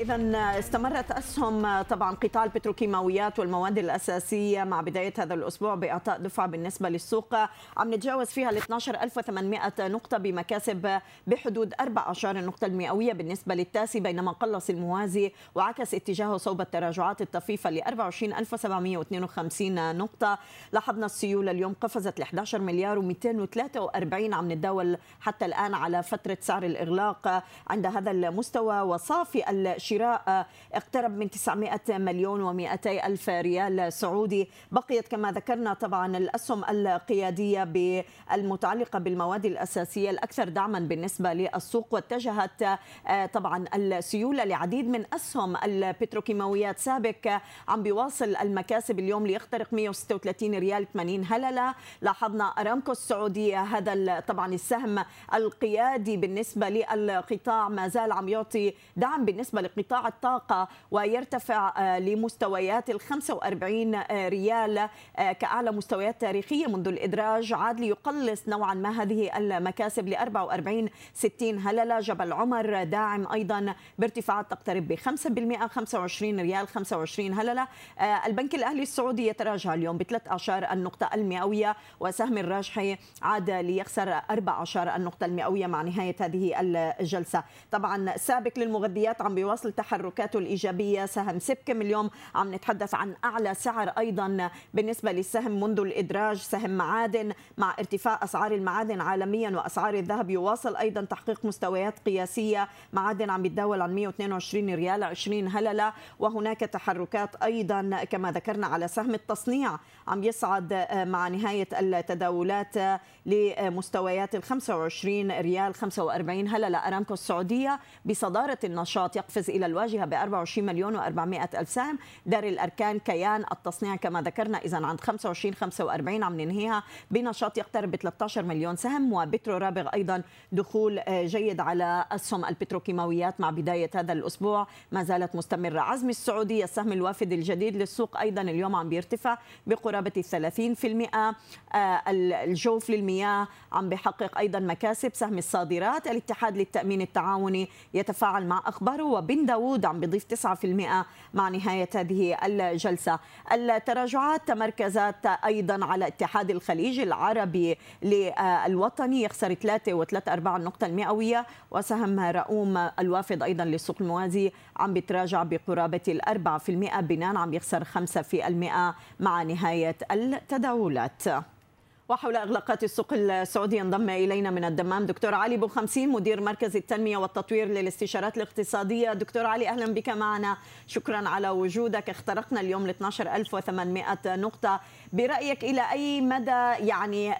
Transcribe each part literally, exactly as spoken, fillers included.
إذا استمرت أسهم طبعا قطاع البتروكيماويات والمواد الأساسية مع بداية هذا الأسبوع بإعطاء دفعة بالنسبة للسوق، عم نتجاوز فيها ال اثني عشر ألف وثمانمئة نقطة بمكاسب بحدود أربع أعشار النقطة المئوية بالنسبة للتاسي، بينما قلص الموازي وعكس اتجاهه صوب التراجعات الطفيفة ل أربعة وعشرين ألف وسبعمئة واثنين وخمسين نقطة. لاحظنا السيولة اليوم قفزت ل أحد عشر مليار ومئتين وثلاثة وأربعين، عم نتداول حتى الآن على فترة سعر الإغلاق عند هذا المستوى، وصافي ال شراء اقترب من تسعمئة مليون ومئتي ألف ريال سعودي. بقيت كما ذكرنا طبعا الأسهم القيادية المتعلقة بالمواد الأساسية الأكثر دعما بالنسبة للسوق، واتجهت طبعا السيولة لعديد من أسهم البتروكيماويات. سابك عم بيواصل المكاسب اليوم ليخترق مئة وستة وثلاثين ريال وثمانين هللة. لاحظنا أرامكو السعودية هذا طبعا السهم القيادي بالنسبة للقطاع ما زال عم يعطي دعم بالنسبة قطاع الطاقة ويرتفع لمستويات ال خمسة وأربعين ريال كأعلى مستويات تاريخية منذ الإدراج، عاد ليقلص نوعا ما هذه المكاسب ل أربعة وأربعين ستين هللة. جبل عمر داعم أيضا بارتفاعات تقترب ب خمسة بالمئة خمسة وعشرين ريال وخمسة وعشرين هللة. البنك الأهلي السعودي يتراجع اليوم بثلاث أعشار النقطة المئوية، وسهم الراجحي عاد ليخسر أربع أعشار النقطة المئوية مع نهاية هذه الجلسة. طبعا سابك للمغذيات عم بيواصل تحركاته الإيجابية، سهم سبكم اليوم عم نتحدث عن أعلى سعر أيضا بالنسبة للسهم منذ الإدراج. سهم معادن مع ارتفاع أسعار المعادن عالميا وأسعار الذهب يواصل أيضا تحقيق مستويات قياسية، معادن عم يتداول عن مئة واثنين وعشرين ريال وعشرين هللة. وهناك تحركات أيضا كما ذكرنا على سهم التصنيع عم يصعد مع نهاية التداولات لمستويات ال خمسة وعشرين ريال وخمسة وأربعين هللة. أرامكو السعودية بصدارة النشاط يقفز إلى الواجهة ب أربعة وعشرين مليون وأربعمئة ألف سهم. دار الأركان كيان التصنيع كما ذكرنا إذا عند خمسة وعشرين خمسة وأربعين عم ننهيها بنشاط يقترب ب ثلاثة عشر مليون سهم. وبترو رابغ أيضا دخول جيد على أسهم البتروكيماويات مع بداية هذا الأسبوع ما زالت مستمرة. عزم السعودية السهم الوافد الجديد للسوق أيضا اليوم عم بيرتفع بقرابة ثلاثين بالمئة. الجوف للمياه عم بيحقق أيضا مكاسب. سهم الصادرات الاتحاد للتامين التعاوني يتفاعل مع أخباره، وبن داود عم بيضيف تسعة بالمئة مع نهاية هذه الجلسة. التراجعات تمركزت أيضا على اتحاد الخليج العربي للوطني يخسر ثلاثة وثلاثة أرباع النقطة المئوية، وسهم رؤوم الوافد أيضا للسوق الموازي عم بتراجع بقرابة الأربعة في المئة. بينان عم يخسر خمسة في المئة مع نهاية التداولات. وحول إغلاقات السوق السعودي ينضم إلينا من الدمام دكتور علي بوخمسين مدير مركز التنمية والتطوير للاستشارات الاقتصادية. دكتور علي أهلا بك معنا، شكرا على وجودك. اخترقنا اليوم ل اثني عشر ألف وثمانمئة نقطة، برأيك إلى أي مدى يعني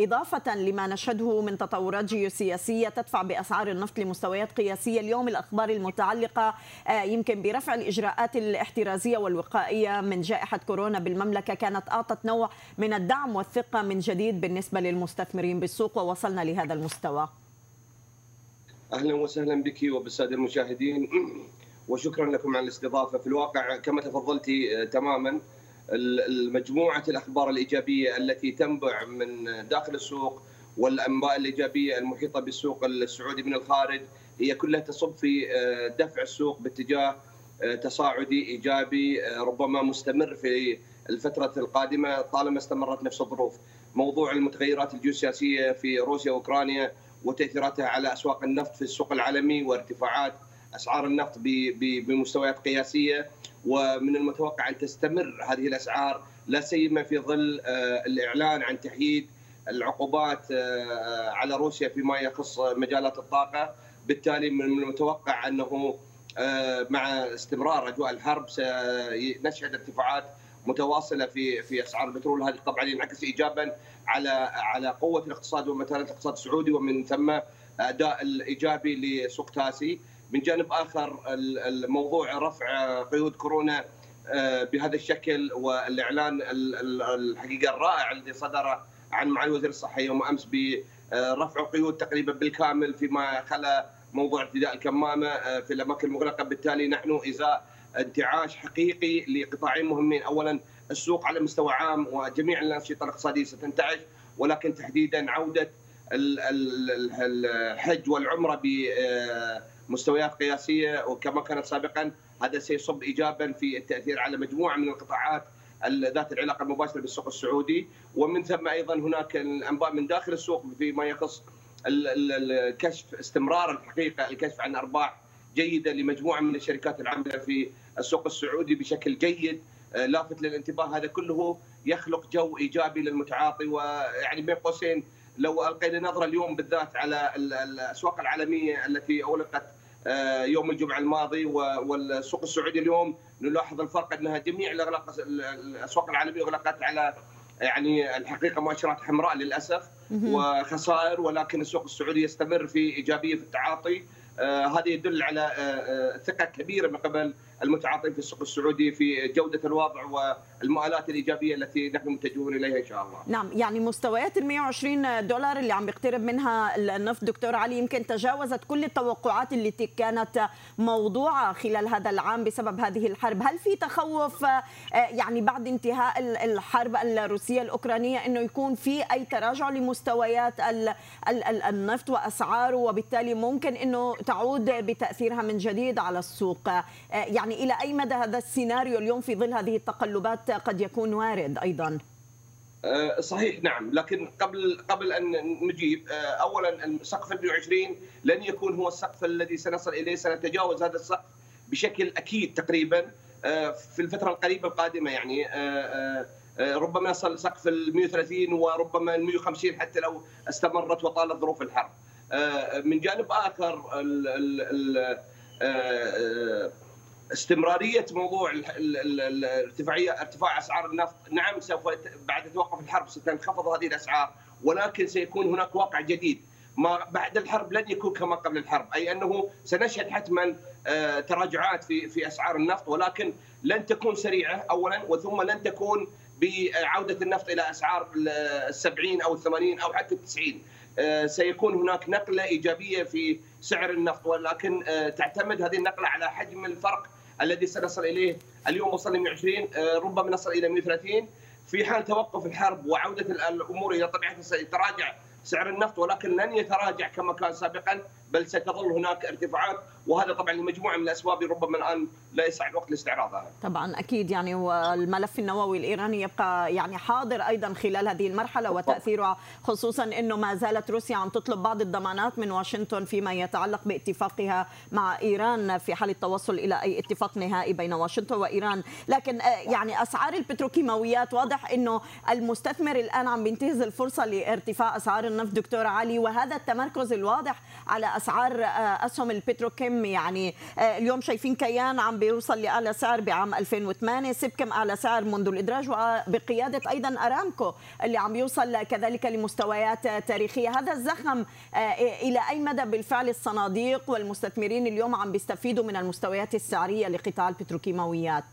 إضافة لما نشهده من تطورات جيوسياسية تدفع بأسعار النفط لمستويات قياسية اليوم، الأخبار المتعلقة يمكن برفع الإجراءات الاحترازية والوقائية من جائحة كورونا بالمملكة كانت أعطت نوع من الدعم والثقة من جديد بالنسبة للمستثمرين بالسوق ووصلنا لهذا المستوى؟ أهلا وسهلا بك وبالسادة المشاهدين وشكرا لكم على الاستضافة. في الواقع كما تفضلتي تماما مجموعة الأخبار الإيجابية التي تنبع من داخل السوق والأنباء الإيجابية المحيطة بالسوق السعودي من الخارج هي كلها تصب في دفع السوق باتجاه تصاعدي إيجابي ربما مستمر في الفترة القادمة طالما استمرت نفس الظروف. موضوع المتغيرات الجيوسياسية في روسيا وأوكرانيا وتأثيراتها على أسواق النفط في السوق العالمي وارتفاعات أسعار النفط بمستويات قياسية، ومن المتوقع أن تستمر هذه الأسعار لا سيما في ظل الإعلان عن تحييد العقوبات على روسيا فيما يخص مجالات الطاقة. بالتالي من المتوقع أنه مع استمرار أجواء الحرب سنشهد ارتفاعات متواصله في في اسعار البترول. هذا طبعا ينعكس ايجابا على على قوه الاقتصاد ومتانه الاقتصاد السعودي ومن ثم اداء الايجابي لسوق تاسي. من جانب اخر الموضوع رفع قيود كورونا بهذا الشكل والاعلان الحقيقه الرائع الذي صدر عن معالي وزير الصحه يوم امس برفع قيود تقريبا بالكامل فيما خلا موضوع ارتداء الكمامه في الاماكن المغلقه. بالتالي نحن ازاء انتعاش حقيقي لقطاعين مهمين، اولا السوق على مستوى عام وجميع الانشطه الاقتصاديه ستنتعش، ولكن تحديدا عوده الحج والعمرة بمستويات قياسية وكما كانت سابقا، هذا سيصب إيجابا في التأثير على مجموعة من القطاعات ذات العلاقة المباشرة بالسوق السعودي. ومن ثم أيضا هناك الأنباء من داخل السوق فيما يخص الكشف، استمرار الحقيقة الكشف عن أرباح جيدة لمجموعة من الشركات العاملة في السوق السعودي بشكل جيد لافت للانتباه. هذا كله يخلق جو إيجابي للمتعاطي، ويعني بين قوسين لو ألقينا نظرة اليوم بالذات على الأسواق العالمية التي أغلقت يوم الجمعة الماضي والسوق السعودي اليوم، نلاحظ الفرق أنها جميع الأسواق العالمية أغلقت على يعني الحقيقة مؤشرات حمراء للأسف وخسائر، ولكن السوق السعودي يستمر في إيجابية في التعاطي. هذا يدل على ثقة كبيرة من قبل المتعاطين في السوق السعودي في جودة الوضع والمؤالات الإيجابية التي نحن متجهون إليها إن شاء الله. نعم، يعني مستويات ال مئة وعشرين دولار اللي عم بيقترب منها النفط دكتور علي يمكن تجاوزت كل التوقعات التي كانت موضوعة خلال هذا العام بسبب هذه الحرب. هل في تخوف يعني بعد انتهاء الحرب الروسية الأوكرانية أنه يكون في أي تراجع لمستويات النفط وأسعاره، وبالتالي ممكن أنه تعود بتأثيرها من جديد على السوق؟ يعني إلى أي مدى هذا السيناريو اليوم في ظل هذه التقلبات قد يكون وارد أيضا؟ صحيح نعم، لكن قبل قبل أن نجيب أولا سقف مئة وعشرين لن يكون هو السقف الذي سنصل إليه، سنتجاوز هذا السقف بشكل أكيد تقريبا في الفترة القريبة القادمة، يعني ربما يصل سقف مئة وثلاثين وربما مئة وخمسين حتى لو استمرت وطالت ظروف الحرب. من جانب آخر ال ال ال استمرارية موضوع الارتفاعية ارتفاع أسعار النفط، نعم سوف بعد توقف الحرب ستنخفض هذه الأسعار، ولكن سيكون هناك واقع جديد ما بعد الحرب لن يكون كما قبل الحرب، أي أنه سنشهد حتما تراجعات في في أسعار النفط، ولكن لن تكون سريعة أولا، وثم لن تكون بعودة النفط إلى أسعار السبعين أو الثمانين أو حتى التسعين. سيكون هناك نقلة إيجابية في سعر النفط، ولكن تعتمد هذه النقلة على حجم الفرق الذي سنصل إليه. اليوم وصلنا مئة وعشرين ربما نصل إلى مئة وثلاثين في حال توقف الحرب وعودة الأمور إلى طبيعتها. سيتراجع سعر النفط ولكن لن يتراجع كما كان سابقا، بل ستظل هناك ارتفاعات، وهذا طبعا لمجموعه من الاسباب ربما الان لا يسع الوقت لاستعراضها. طبعا اكيد، يعني والملف النووي الايراني يبقى يعني حاضر ايضا خلال هذه المرحله وتاثيرها، خصوصا انه ما زالت روسيا عم تطلب بعض الضمانات من واشنطن فيما يتعلق باتفاقها مع ايران في حال التوصل الى اي اتفاق نهائي بين واشنطن وايران. لكن يعني اسعار البتروكيماويات واضح انه المستثمر الان عم بينتهز الفرصه لارتفاع اسعار النفط دكتور علي، وهذا التمركز الواضح على أسعار أسهم البتروكيم. يعني اليوم شايفين كيان عم بيوصل لأعلى سعر بعام ألفين وثمانية، سبكم أعلى سعر منذ الإدراج، وبقيادة أيضا أرامكو اللي عم يوصل كذلك لمستويات تاريخية. هذا الزخم إلى أي مدى بالفعل الصناديق والمستثمرين اليوم عم بيستفيدوا من المستويات السعرية لقطاع البتروكيماويات؟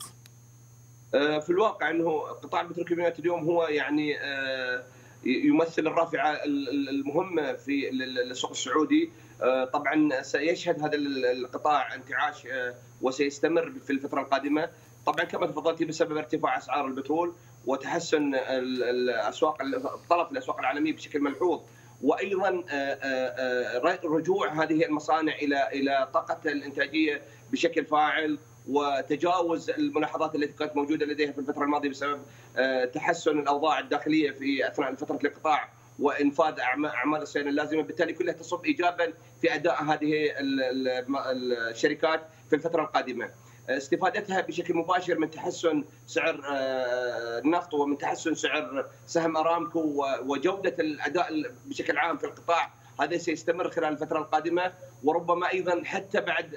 في الواقع أنه قطاع البتروكيماويات اليوم هو يعني يمثل الرافعة المهمة في السوق السعودي. طبعا سيشهد هذا القطاع انتعاش وسيستمر في الفترة القادمة، طبعا كما تفضلتي بسبب ارتفاع أسعار البترول وتحسن الأسواق الطلب في الأسواق العالمية بشكل ملحوظ، وأيضا رجوع هذه المصانع إلى إلى طاقتها الإنتاجية بشكل فاعل، وتجاوز الملاحظات التي كانت موجودة لديها في الفترة الماضية بسبب تحسن الأوضاع الداخلية في أثناء فترة القطاع وإنفاذ أعمال الصيانة اللازمة، بالتالي كلها تصب إيجابا في أداء هذه الشركات في الفترة القادمة. استفادتها بشكل مباشر من تحسن سعر النفط ومن تحسن سعر سهم أرامكو وجودة الأداء بشكل عام في القطاع، هذا سيستمر خلال الفترة القادمة، وربما أيضا حتى بعد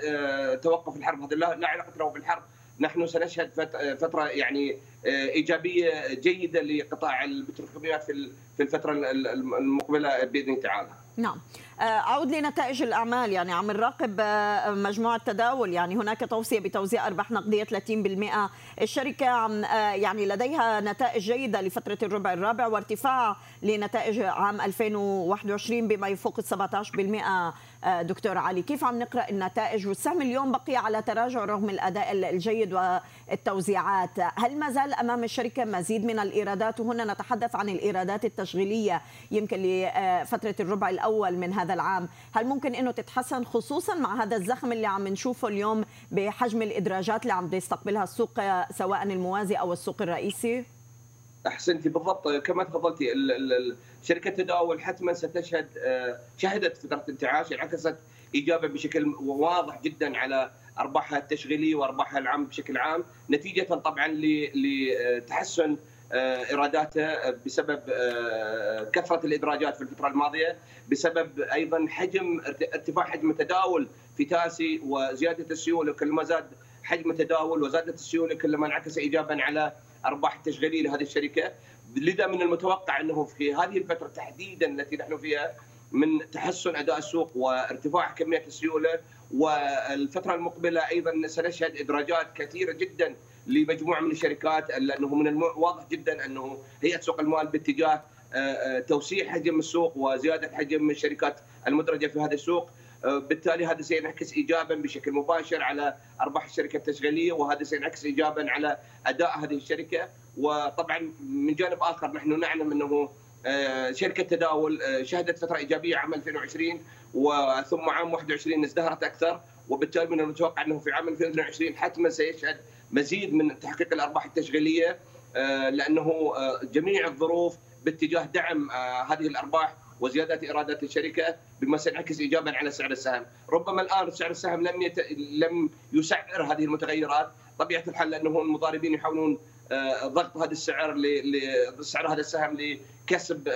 توقف الحرب، هذا لا علاقة له بالحرب، نحن سنشهد فترة يعني إيجابية جيدة لقطاع البتروكيماويات في الفترة المقبلة بإذن تعالى. نعم. أعود لنتائج الأعمال، يعني عم نراقب مجموعة تداول، يعني هناك توصية بتوزيع أرباح نقدية ثلاثين بالمئة، الشركة عم يعني لديها نتائج جيدة لفترة الربع الرابع وارتفاع لنتائج عام ألفين وواحد وعشرين بما يفوق سبعة عشر بالمئة. دكتور علي، كيف عم نقرأ النتائج والسهم اليوم بقي على تراجع رغم الأداء الجيد والتوزيعات؟ هل ما زال أمام الشركة مزيد من الإيرادات، وهنا نتحدث عن الإيرادات التشغيلية يمكن لفترة الربع الأول من هذا العام، هل ممكن أنه تتحسن خصوصا مع هذا الزخم اللي عم نشوفه اليوم بحجم الإدراجات اللي عم بيستقبلها السوق سواء الموازي أو السوق الرئيسي؟ أحسنتي، بالضبط كما تفضلتي، شركة تداول حتما ستشهد شهدت فترة انتعاش انعكست إيجابا بشكل واضح جدا على أرباحها التشغيلية وأرباحها العام بشكل عام، نتيجة طبعا لتحسن إيراداته بسبب كثرة الإدراجات في الفترة الماضية، بسبب أيضا حجم ارتفاع حجم التداول في تاسي وزيادة السيولة، كلما زاد حجم التداول وزادت السيولة كلما انعكس إيجابا على أرباح التشغيلية لهذه الشركة. لذا من المتوقع أنه في هذه الفترة تحديدا التي نحن فيها من تحسن أداء السوق وارتفاع كمية السيولة، والفترة المقبلة أيضا سنشهد إدراجات كثيرة جدا لمجموعة من الشركات، لأنه من الواضح جدا أنه هيئة سوق المال باتجاه توسيع حجم السوق وزيادة حجم الشركات المدرجة في هذا السوق، بالتالي هذا سينعكس إيجابا بشكل مباشر على أرباح الشركة التشغيلية، وهذا سينعكس إيجابا على أداء هذه الشركة. وطبعا من جانب آخر نحن نعلم أنه شركة تداول شهدت فترة إيجابية عام ألفين وعشرين وثم عام واحد وعشرين ازدهرت أكثر، وبالتالي من المتوقع أنه في عام ألفين واثنين وعشرين حتما سيشهد مزيد من تحقيق الأرباح التشغيلية، لأنه جميع الظروف باتجاه دعم هذه الأرباح وزيادة إيرادات الشركة، بما سينعكس إيجابا على سعر السهم. ربما الآن سعر السهم لم يت... لم يسعر هذه المتغيرات، طبيعة الحال أنه المضاربين يحاولون ضغط هذا السعر لسعر هذا السهم لكسب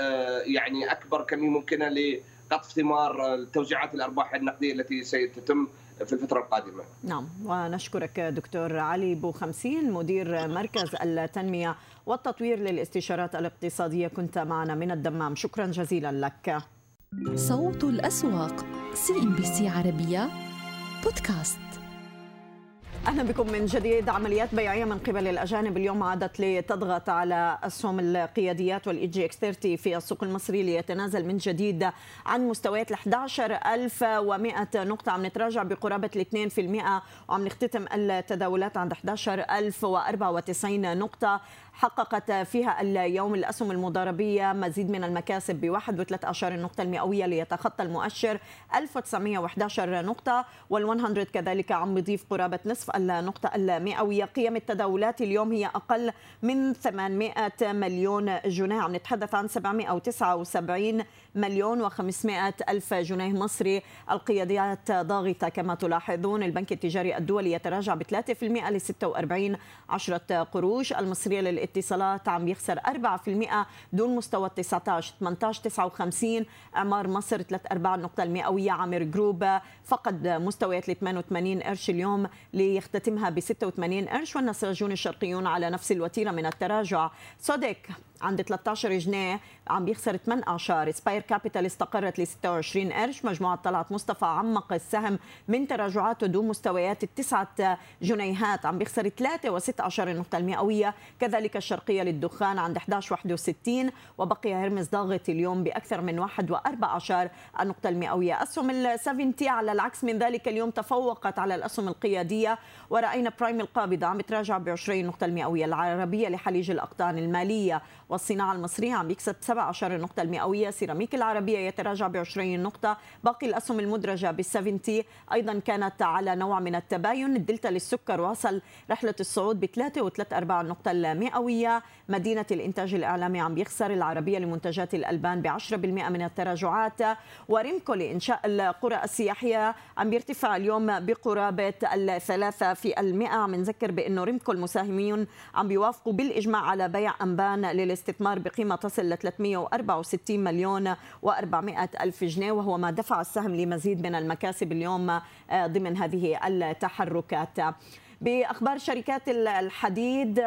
يعني أكبر كمية ممكنة لقطف ثمار توزيعات الأرباح النقدية التي ستتم في الفترة القادمة. نعم، ونشكرك دكتور علي بوخمسين مدير مركز التنمية والتطوير للاستشارات الاقتصادية، كنت معنا من الدمام، شكرا جزيلا لك. صوت الأسواق سي إن بي سي عربية بودكاست. أهلا بكم من جديد. عمليات بيعية من قبل الأجانب اليوم عادت لتضغط على أسهم القياديات والإيجي إكس ثلاثين في السوق المصري ليتنازل من جديد عن مستويات أحد عشر ألف ومئة نقطة، عم نتراجع بقرابة اثنين بالمئة وعم نختتم التداولات عند أحد عشر ألف وأربعة وتسعين نقطة، حققت فيها اليوم الأسهم المضاربية مزيد من المكاسب بواحد وثلاث أعشار النقطة المئوية ليتخطى المؤشر ألف وتسعمئة وأحد عشر نقطة، والمئة كذلك عم يضيف قرابة نصف النقطة المئوية. قيم التداولات اليوم هي أقل من ثمانمئة مليون جنيه، عم نتحدث عن سبعمئة وتسعة وسبعين مليون وخمسمئة ألف جنيه مصري. القياديات ضاغطة كما تلاحظون، البنك التجاري الدولي يتراجع بثلاثة بالمئة ل ستة وأربعين عشرة قروش، المصرية للاتصالات عم يخسر أربعة بالمئة دون مستوى تسعة عشر ثمانية عشر تسعة وخمسين، أعمار مصر ثلاث أرباع النقطة المئوية، عامر جروب فقد مستويات ثمانية وثمانين قرش اليوم ليختتمها ب ستة وثمانين قرش، والنساجون الشرقيون على نفس الوتيرة من التراجع، سابك عند ثلاثة عشر جنيه عم بيخسر ثمانية عشر، سباير كابيتال استقرت ل ستة وعشرين قرش، مجموعة طلعت مصطفى عمق السهم من تراجعاته دون مستويات التسعة جنيهات، عم بيخسر ثلاثة وستة عشر نقطة المئوية، كذلك الشرقية للدخان عند أحد عشر واحد وستين، وبقي هيرمز ضاغط اليوم بأكثر من واحد وأربعة عشر النقطة المئوية. أسهم السبعين على العكس من ذلك اليوم تفوقت على الأسهم القيادية، ورأينا برايم القابضة عم تراجع ب عشرين نقطة المئوية، العربية لحليج الأقطان، المالية والصناعة المصرية عم يكسب سبعة عشر نقطة المئوية، سيراميك العربية يتراجع ب عشرين نقطة، باقي الأسهم المدرجة ب سبعين أيضا كانت على نوع من التباين، الدلتا للسكر واصل رحلة الصعود ب ثلاثة وثلاثة أرباع النقطة المئوية، مدينة الإنتاج الإعلامي عم يخسر، العربية لمنتجات الألبان ب عشرة بالمئة من التراجعات، وريمكو لإنشاء القرى السياحية عم يرتفع اليوم بقرابة ثلاثة بالمئة، عم نذكر بأنه ريمكو المساهمين عم بيوافقوا بالإجماع على بيع أنبان للاستثمار استثمار بقيمة تصل ل ثلاثمئة وأربعة وستين مليون وأربعمئة ألف جنيه، وهو ما دفع السهم لمزيد من المكاسب اليوم ضمن هذه التحركات. بأخبار شركات الحديد،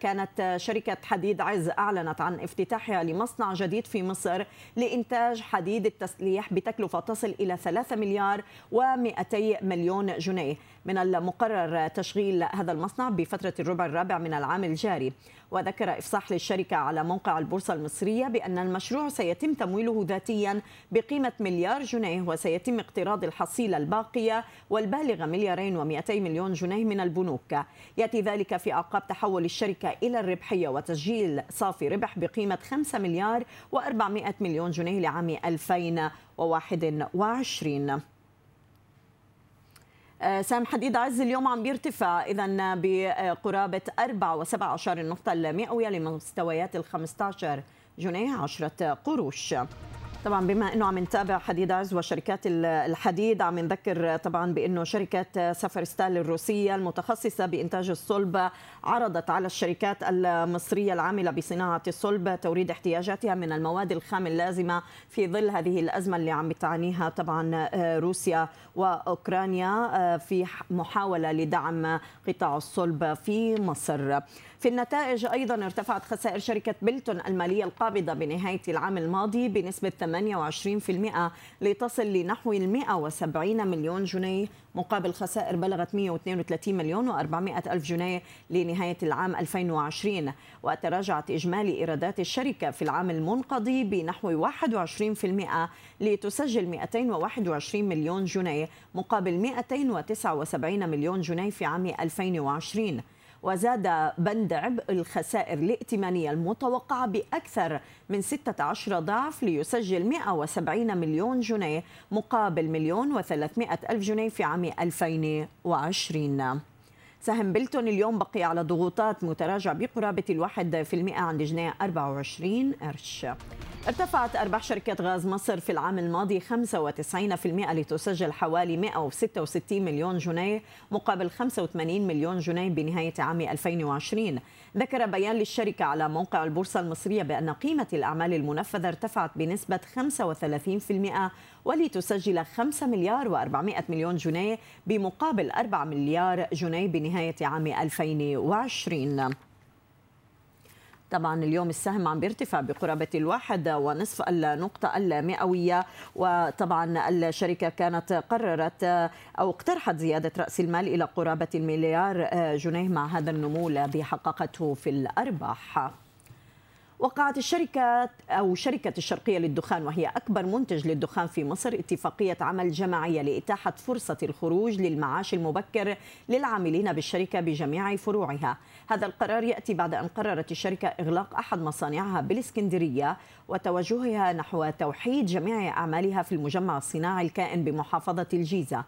كانت شركة حديد عز أعلنت عن افتتاحها لمصنع جديد في مصر لإنتاج حديد التسليح بتكلفة تصل إلى ثلاثة مليار ومئتي مليون جنيه. من المقرر تشغيل هذا المصنع بفترة الربع الرابع من العام الجاري. وذكر إفصاح للشركة على موقع البورصة المصرية بأن المشروع سيتم تمويله ذاتيا بقيمة مليار جنيه، وسيتم اقتراض الحصيلة الباقية والبالغة مليارين ومئتي مليون جنيه من البنوك. يأتي ذلك في أعقاب تحول الشركة إلى الربحية وتسجيل صافي ربح بقيمة خمسة مليار وأربعمئة مليون جنيه لعام ألفين وواحد وعشرين. سهم حديد عز اليوم عم بيرتفع إذا بقرابة أربعة وسبعة عشر النقطة المئوية لمستويات ال خمسة عشر جنيه عشرة قروش. طبعا بما انه عم نتابع حديد عز وشركات الحديد، عم نذكر طبعا بانه شركه سفرستال الروسيه المتخصصه بانتاج الصلب عرضت على الشركات المصريه العامله بصناعه الصلب توريد احتياجاتها من المواد الخام اللازمه في ظل هذه الازمه اللي عم بتعانيها طبعا روسيا واوكرانيا في محاوله لدعم قطاع الصلب في مصر. في النتائج ايضا ارتفعت خسائر شركه بلتون الماليه القابضه بنهايه العام الماضي بنسبه ثمانية وعشرين بالمئة لتصل لنحو مئة وسبعين مليون جنيه مقابل خسائر بلغت مئة واثنين وثلاثين مليون وأربعمئة ألف جنيه لنهاية العام ألفين وعشرين. وتراجعت إجمالي إيرادات الشركة في العام المنقضي بنحو واحد وعشرين بالمئة لتسجل مئتين وواحد وعشرين مليون جنيه مقابل مئتين وتسعة وسبعين مليون جنيه في عام ألفين وعشرين. وزاد بند عبء الخسائر الائتمانية المتوقعة بأكثر من ستة عشر ضعف ليسجل مئة وسبعين مليون جنيه مقابل مليون وثلاثمئة ألف جنيه في عام ألفين وعشرين. سهم بلتون اليوم بقي على ضغوطات متراجعة بقرابة الواحد في المئة عند جنيه أربعة وعشرين قرش. ارتفعت أرباح شركة غاز مصر في العام الماضي خمسة وتسعين بالمئة لتسجل حوالي مئة وستة وستين مليون جنيه مقابل خمسة وثمانين مليون جنيه بنهاية عام ألفين وعشرين. ذكر بيان للشركة على موقع البورصة المصرية بأن قيمة الأعمال المنفذة ارتفعت بنسبة خمسة وثلاثين بالمئة ولتسجل خمسة مليار وأربعمئة مليون جنيه بمقابل أربعة مليار جنيه بنهاية عام ألفين وعشرين. طبعا اليوم السهم عم بيرتفع بقرابة الواحد ونصف النقطة المئوية. وطبعا الشركة كانت قررت أو اقترحت زيادة رأس المال إلى قرابة المليار جنيه مع هذا النمو الذي حققته في الأرباح. وقعت الشركة أو شركة الشرقية للدخان وهي أكبر منتج للدخان في مصر اتفاقية عمل جماعية لإتاحة فرصة الخروج للمعاش المبكر للعاملين بالشركة بجميع فروعها. هذا القرار يأتي بعد أن قررت الشركة إغلاق أحد مصانعها بالإسكندرية وتوجهها نحو توحيد جميع أعمالها في المجمع الصناعي الكائن بمحافظة الجيزة.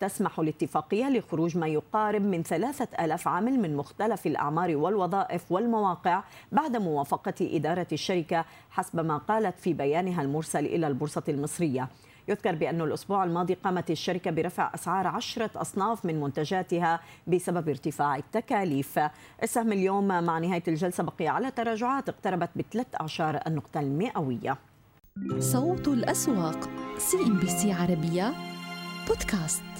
تسمح الاتفاقية لخروج ما يقارب من ثلاثة آلاف عامل من مختلف الأعمار والوظائف والمواقع بعد موافقة إدارة الشركة حسب ما قالت في بيانها المرسل إلى البورصة المصرية. يذكر بأن الأسبوع الماضي قامت الشركة برفع أسعار عشرة أصناف من منتجاتها بسبب ارتفاع التكاليف. السهم اليوم مع نهاية الجلسة بقي على تراجعات اقتربت بثلاث أعشار النقطة المئوية. صوت الأسواق سي إن بي سي عربية بودكاست.